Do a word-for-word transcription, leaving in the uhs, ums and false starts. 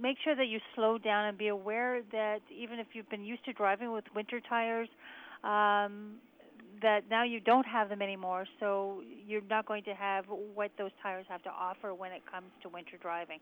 make sure that you slow down and be aware that even if you've been used to driving with winter tires, um, that now you don't have them anymore, so you're not going to have what those tires have to offer when it comes to winter driving.